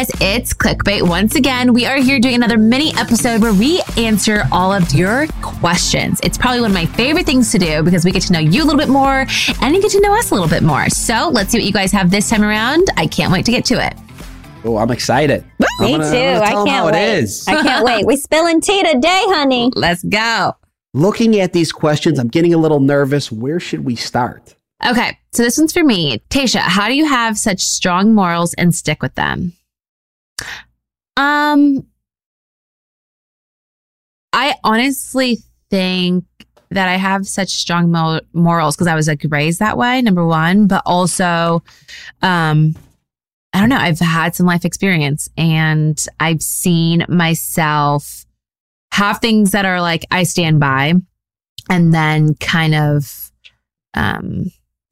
guys, it's Clickbait once again. We are here doing another mini episode where we answer all of your questions. It's probably one of my favorite things to do because we get to know you a little bit more and you get to know us a little bit more. So let's see what you guys have this time around. I can't wait to get to it. Oh, I'm excited. Me too. I can't wait. We're spilling tea today, honey. Let's go. Looking at these questions, I'm getting a little nervous. Where should we start? Okay, so this one's for me. Tayshia, how do you have such strong morals and stick with them? I honestly think that I have such strong morals because I was like raised that way, number one, but also, I don't know, I've had some life experience and I've seen myself have things that are like, I stand by and then kind of,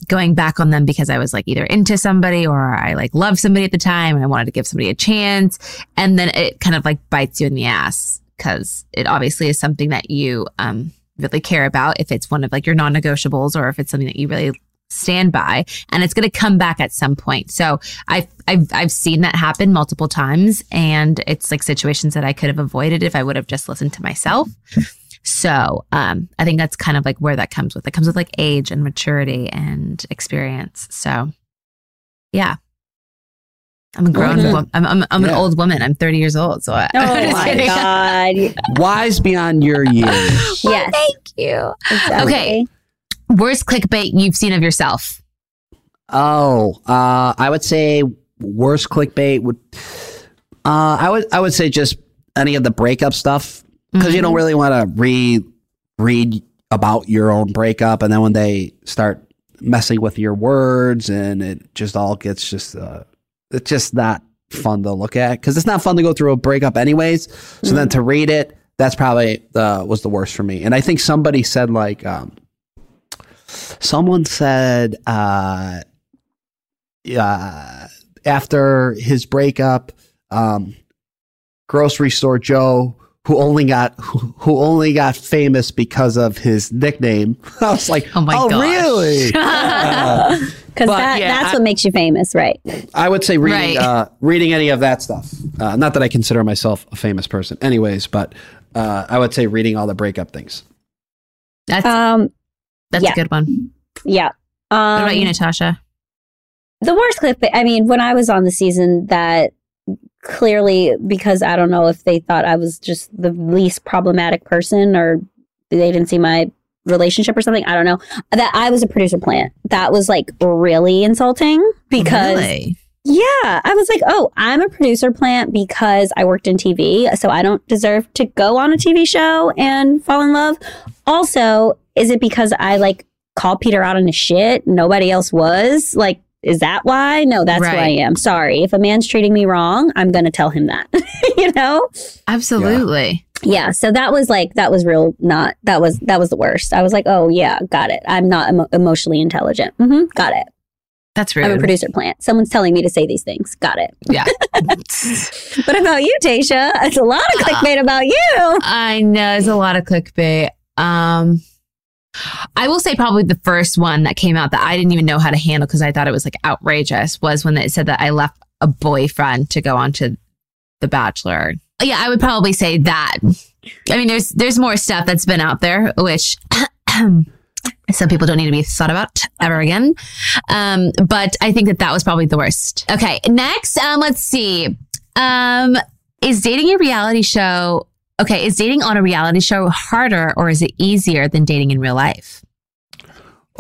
going back on them because I was like either into somebody or I like loved somebody at the time and I wanted to give somebody a chance. And then it kind of like bites you in the ass because it obviously is something that you really care about if it's one of like your non-negotiables or if it's something that you really stand by and it's going to come back at some point. So I've seen that happen multiple times and it's like situations that I could have avoided if I would have just listened to myself. So I think that's kind of like where that comes with. It comes with like age and maturity and experience. So yeah, I'm a grown woman. I'm an old woman. I'm 30 years old. So God, wise beyond your years. Yes, well, thank you. Exactly. Okay, worst clickbait you've seen of yourself? Oh, I would say worst clickbait would. I would say just any of the breakup stuff. Because you don't really want to read about your own breakup. And then when they start messing with your words and it just all gets just, it's just not fun to look at because it's not fun to go through a breakup anyways. So then to read it, that's probably was the worst for me. And I think somebody said like, someone said after his breakup, grocery store Joe, who only got famous because of his nickname. I was like, oh my gosh. Really? Because that's what makes you famous, right? I would say reading any of that stuff. Not that I consider myself a famous person anyways, but I would say reading all the breakup things. That's a good one. Yeah. What about you, Natasha? The worst clip, I mean, when I was on the season that, clearly, because I don't know if they thought I was just the least problematic person or they didn't see my relationship or something. I don't know. That I was a producer plant. That was like really insulting because... Really? Yeah. I was like, oh, I'm a producer plant because I worked in TV. So I don't deserve to go on a TV show and fall in love. Also, is it because I like called Peter out on his shit? Nobody else was like... Is that why? No, that's who I am. Sorry. If a man's treating me wrong, I'm going to tell him that, you know? Absolutely. Yeah. So that was the worst. I was like, oh yeah, got it. I'm not emotionally intelligent. Mm-hmm, got it. That's rude. I'm a producer plant. Someone's telling me to say these things. Got it. Yeah. But about you, Tayshia, it's a lot of clickbait about you. I know. It's a lot of clickbait. I will say probably the first one that came out that I didn't even know how to handle because I thought it was like outrageous was when it said that I left a boyfriend to go on to The Bachelor. Yeah, I would probably say that. I mean, there's more stuff that's been out there, which some people don't need to be thought about ever again. But I think that was probably the worst. Okay, next, let's see. Is dating on a reality show harder or is it easier than dating in real life?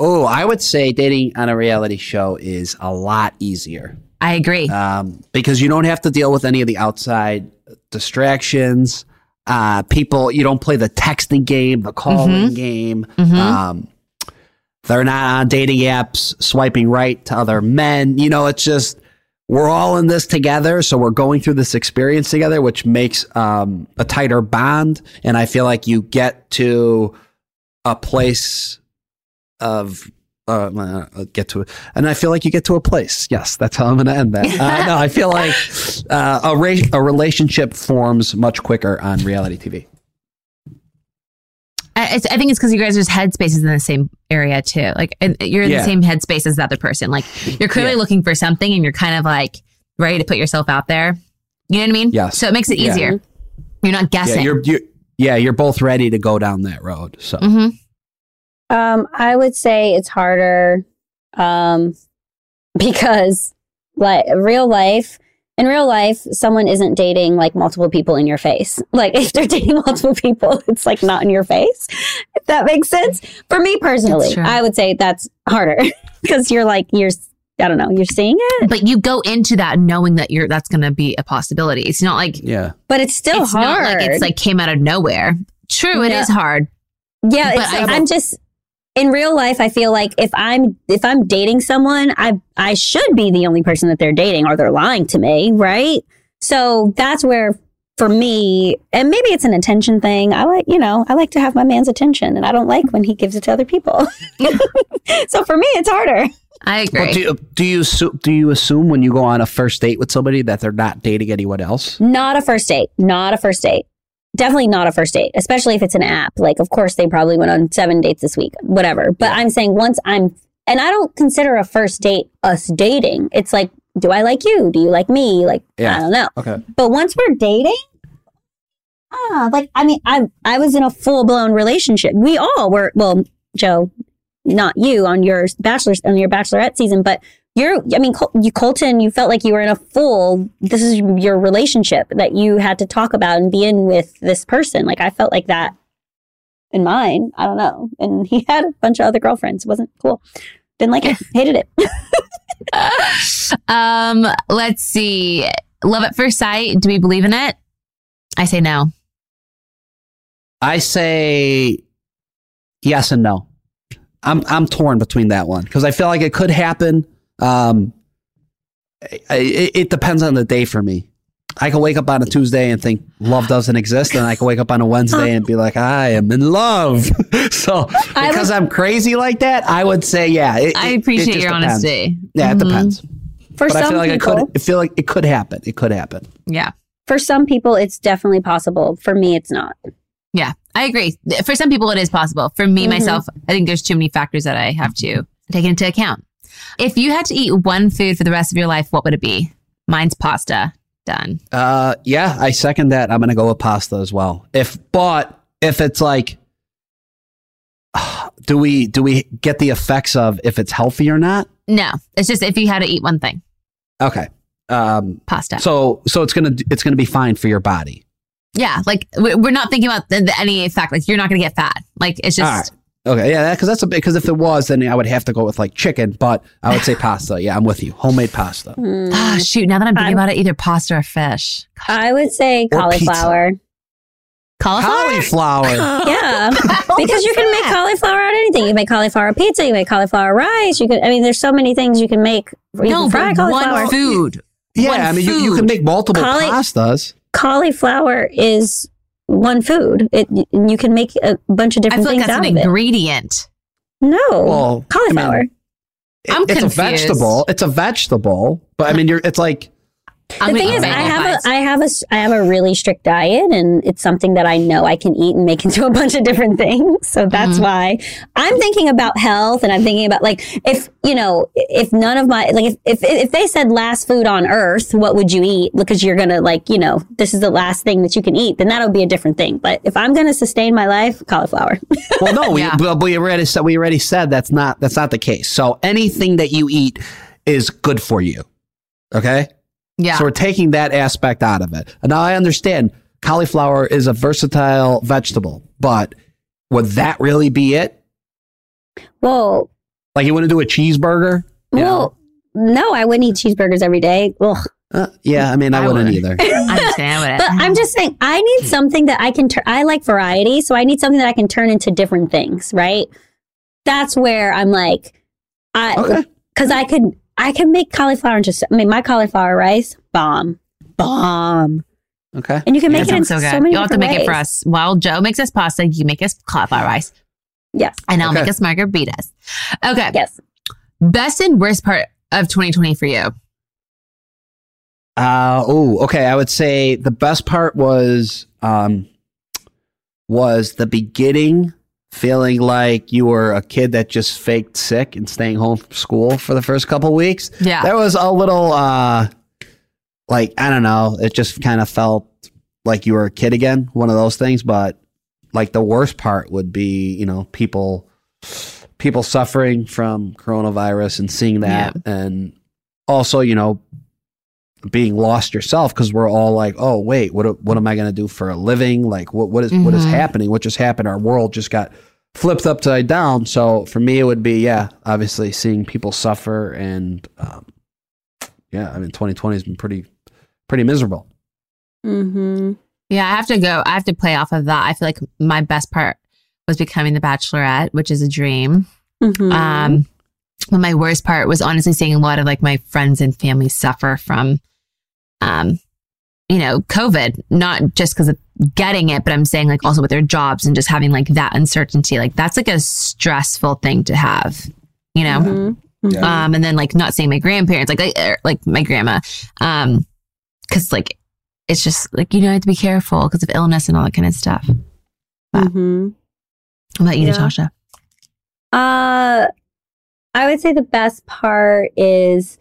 Oh, I would say dating on a reality show is a lot easier. I agree. Because you don't have to deal with any of the outside distractions. You don't play the texting game, the calling game. Mm-hmm. They're not on dating apps, swiping right to other men. You know, it's just... We're all in this together, so we're going through this experience together, which makes a tighter bond. And I feel like you get to a place of Yes, that's how I'm going to end that. I feel like a relationship forms much quicker on reality TV. I think it's because you guys are just headspaces in the same area too. Like you're in the same headspace as the other person. Like you're clearly looking for something and you're kind of like ready to put yourself out there. You know what I mean? Yeah. So it makes it easier. Yeah. You're not guessing. Yeah, you're both ready to go down that road. So, I would say it's harder because like in real life, someone isn't dating like multiple people in your face. Like if they're dating multiple people, it's like not in your face. If that makes sense. For me personally, I would say that's harder because you're like, I don't know, you're seeing it. But you go into that knowing that that's going to be a possibility. It's not like, but it's still hard. Not like it's like came out of nowhere. True. It is hard. Yeah. It's like, I'm just, in real life, I feel like if I'm dating someone, I should be the only person that they're dating or they're lying to me. Right. So that's where for me, and maybe it's an attention thing. I like to have my man's attention and I don't like when he gives it to other people. So for me, it's harder. I agree. Well, do you assume when you go on a first date with somebody that they're not dating anyone else? Not a first date. Definitely not a first date, especially if it's an app. Like, of course, they probably went on 7 dates this week, whatever. But I'm saying and I don't consider a first date us dating. It's like, do I like you? Do you like me? Like, I don't know. Okay. But once we're dating, I was in a full blown relationship. We all were. Well, Joe, not you on your bachelorette season, but Colton, you felt like you were in a full, this is your relationship that you had to talk about and be in with this person. Like I felt like that in mine, I don't know. And he had a bunch of other girlfriends. It wasn't cool. Didn't like it. Hated it. Let's see. Love at first sight. Do we believe in it? I say no. I say yes and no. I'm torn between that one because I feel like it could happen. It depends on the day for me. I can wake up on a Tuesday and think love doesn't exist, and I can wake up on a Wednesday and be like, I am in love. So because I'm crazy like that, I would say yeah. I appreciate your honesty. Yeah, it depends. For some people, I feel like it could happen. It could happen. Yeah. For some people, it's definitely possible. For me, it's not. Yeah, I agree. For some people, it is possible. For me, myself, I think there's too many factors that I have to take into account. If you had to eat one food for the rest of your life, what would it be? Mine's pasta. Done. Yeah, I second that. I'm going to go with pasta as well. If it's like, do we get the effects of if it's healthy or not? No, it's just if you had to eat one thing. Okay. Pasta. So it's gonna be fine for your body. Yeah, like we're not thinking about any effect. Like you're not going to get fat. Like it's just all right. Okay. Yeah, because if it was, then I would have to go with like chicken. But I would say pasta. Yeah, I'm with you. Homemade pasta. Oh, shoot! Now that I'm thinking about it, either pasta or fish. Gosh. I would say cauliflower. Pizza. Cauliflower. Yeah, because you can make cauliflower out of anything. You make cauliflower pizza. You make cauliflower rice. You can. I mean, there's so many things you can make. One food. Yeah, one you can make multiple pastas. Cauliflower is one food. You can make a bunch of different things out of it. I feel like that's an ingredient. No. Well, cauliflower. I'm confused. It's a vegetable. But I mean, it's like... The thing is, I have a really strict diet, and it's something that I know I can eat and make into a bunch of different things. So that's why I'm thinking about health, and I'm thinking about like if none of my if they said last food on earth, what would you eat? Because you're gonna this is the last thing that you can eat, then that'll be a different thing. But if I'm gonna sustain my life, cauliflower. Well, no, we already said that's not the case. So anything that you eat is good for you. Okay. Yeah. So we're taking that aspect out of it. And now I understand cauliflower is a versatile vegetable, but would that really be it? Well, like you want to do a cheeseburger? No, I wouldn't eat cheeseburgers every day. Yeah, I mean, I wouldn't either. But I'm just saying, I need something that I can, I like variety, so I need something that I can turn into different things, right? That's where I'm like, because I could make cauliflower and my cauliflower rice, bomb. Okay. And you can make it in so many different ways. You'll have to make it for us. While Joe makes us pasta, you make us cauliflower rice. Yes. And I'll make us margaritas. Okay. Yes. Best and worst part of 2020 for you? Okay. I would say the best part was the beginning, feeling like you were a kid that just faked sick and staying home from school for the first couple weeks. Yeah. That was a little like, I don't know, it just kind of felt like you were a kid again, one of those things. But like the worst part would be, you know, people suffering from coronavirus and seeing that. Yeah. And also, you know, being lost yourself, because we're all like, oh wait, what am I going to do for a living? Like what is mm-hmm. what is happening? What just happened? Our world just got flipped upside down. So for me, it would be, yeah, obviously seeing people suffer. And yeah, I mean, 2020 has been pretty miserable. Mm-hmm. Yeah, I have to play off of that. I feel like my best part was becoming the Bachelorette, which is a dream. Mm-hmm. But my worst part was honestly seeing a lot of like my friends and family suffer from, you know, COVID, not just because of getting it, but I'm saying like also with their jobs and just having like that uncertainty, like that's like a stressful thing to have, you know? Mm-hmm. Yeah. And then like not seeing my grandparents, like my grandma, cause like, it's just like, you know, I have to be careful because of illness and all that kind of stuff. But, mm-hmm. What about you, yeah. Natasha? I would say the best part is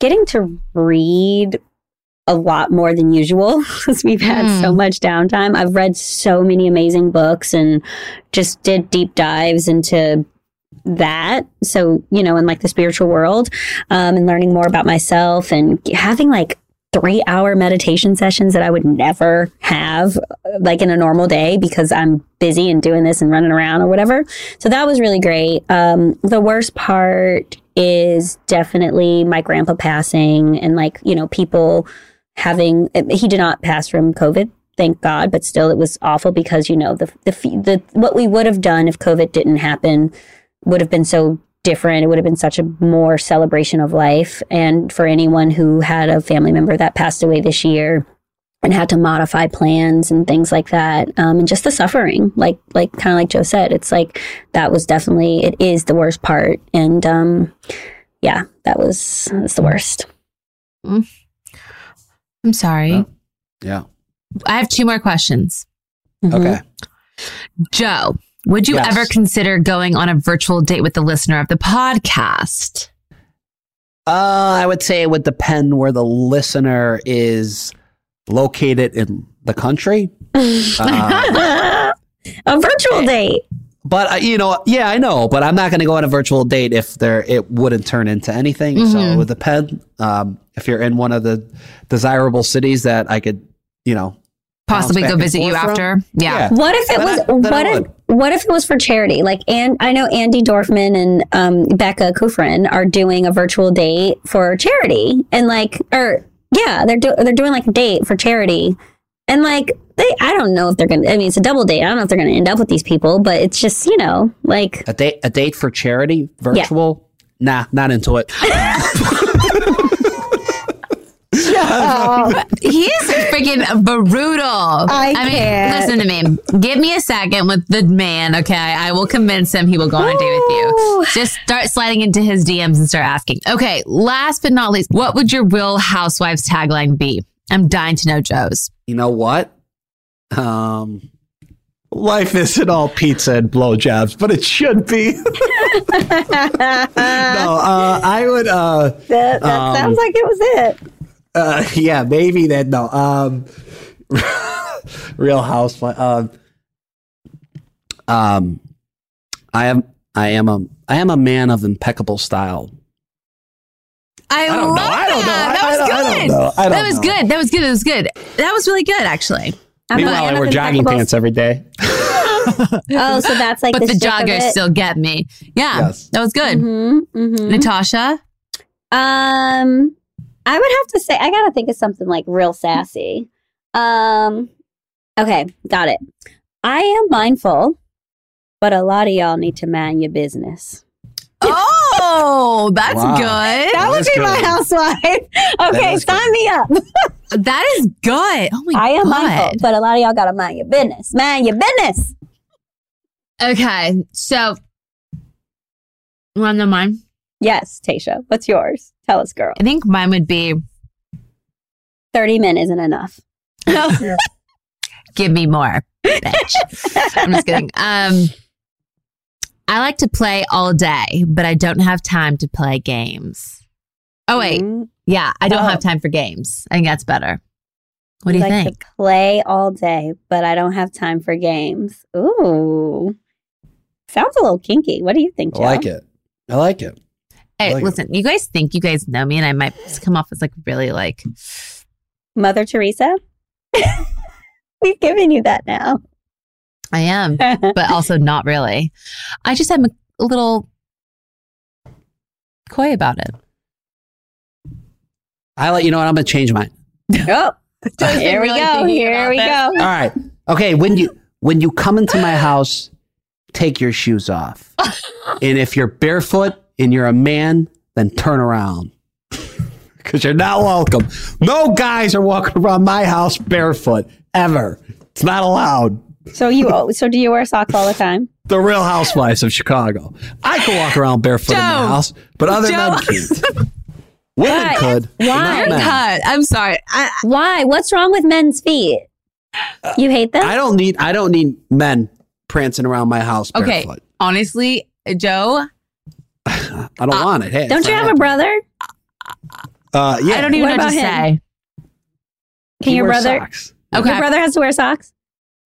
getting to read a lot more than usual because we've had so much downtime. I've read so many amazing books and just did deep dives into that. So, you know, in like the spiritual world, and learning more about myself and having like 3-hour meditation sessions that I would never have like in a normal day because I'm busy and doing this and running around or whatever. So that was really great. The worst part is definitely my grandpa passing and like, you know, people having, he did not pass from COVID, thank God, but still it was awful because, you know, the what we would have done if COVID didn't happen would have been so different. It would have been such a more celebration of life. And for anyone who had a family member that passed away this year and had to modify plans and things like that, and just the suffering, like kind of like Joe said, it's like that was definitely, it is the worst part. And yeah, that's the worst. I'm sorry. Yeah. I have 2 more questions. Mm-hmm. Okay. Joe. Would you ever consider going on a virtual date with the listener of the podcast? I would say it would depend where the listener is located in the country. A virtual date. But, you know, yeah, I know. But I'm not going to go on a virtual date if it wouldn't turn into anything. Mm-hmm. So it would depend. If you're in one of the desirable cities that I could, you know, possibly go visit you after. Yeah. What if it was what if it was for charity? Like, and I know Andy Dorfman and Becca Kufrin are doing a virtual date for charity, and like, or yeah, they're doing like a date for charity, and like I don't know if they're gonna. I mean, it's a double date. I don't know if they're gonna end up with these people, but it's just, you know, like a date for charity, virtual. Yeah. Nah, not into it. Oh, he's freaking brutal. I mean, listen to me. Give me a second with the man, okay? I will convince him he will go on a date with you. Just start sliding into his DMs and start asking. Okay, last but not least, what would your Real Housewives tagline be? I'm dying to know Joe's. You know what? Life isn't all pizza and blowjobs, but it should be. I would... That sounds like it was it. Yeah, maybe that. No, Real Housewife. I am a man of impeccable style. I don't know. That was good. It was good. That was really good, actually. Meanwhile, I wear jogging pants every day. Oh, so that's like. But the joggers still get me. Yeah, yes. That was good. Mm-hmm, mm-hmm. Natasha. I would have to say, I got to think of something like real sassy. Okay, got it. I am mindful, but a lot of y'all need to mind your business. Oh, that's good. That would be good. My housewife. Okay, sign me up. That is good. Oh my God. I am mindful, but a lot of y'all got to mind your business. Mind your business. Okay, so you want to know mine? Yes, Tayshia. What's yours? Tell us, girl. I think mine would be 30 men isn't enough. Give me more, bitch. I'm just kidding. I like to play all day, but I don't have time to play games. Oh, wait. Yeah, I don't have time for games. I think that's better. What do you think? I like to play all day, but I don't have time for games. Ooh. Sounds a little kinky. What do you think, Joe? I like it. I like it. Hey, like listen, you guys think you guys know me, and I might come off as like really like... Mother Teresa? We've given you that now. I am, but also not really. I just am a little coy about it. I like, you know what? I'm going to change mine. Oh, here we go. Here we go. All right. Okay. When you come into my house, take your shoes off. And if you're barefoot and you're a man, then turn around. Because you're not welcome. No guys are walking around my house barefoot ever. It's not allowed. So do you wear socks all the time? The Real Housewives of Chicago. I can walk around barefoot in my house, but other men can't. Women could. Why? I'm sorry. Why? What's wrong with men's feet? You hate them? I don't need men prancing around my house barefoot. Okay. Honestly, Joe, I don't want it. Hey, don't you have a brother? Yeah. I don't even know what to say. Can your brother? Socks. Okay. Your brother has to wear socks?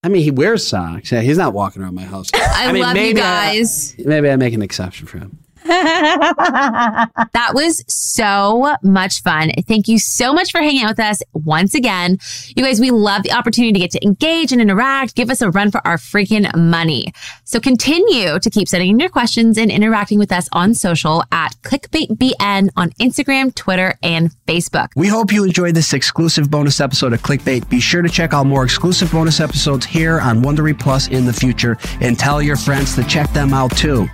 I mean, he wears socks. Yeah, he's not walking around my house. I mean, love you guys. Maybe I make an exception for him. That was so much fun. Thank you so much for hanging out with us once again. You guys, we love the opportunity to get to engage and interact. Give us a run for our freaking money. So continue to keep sending in your questions and interacting with us on social at ClickbaitBN on Instagram, Twitter, and Facebook. We hope you enjoyed this exclusive bonus episode of Clickbait. Be sure to check out more exclusive bonus episodes here on Wondery Plus in the future, and tell your friends to check them out too.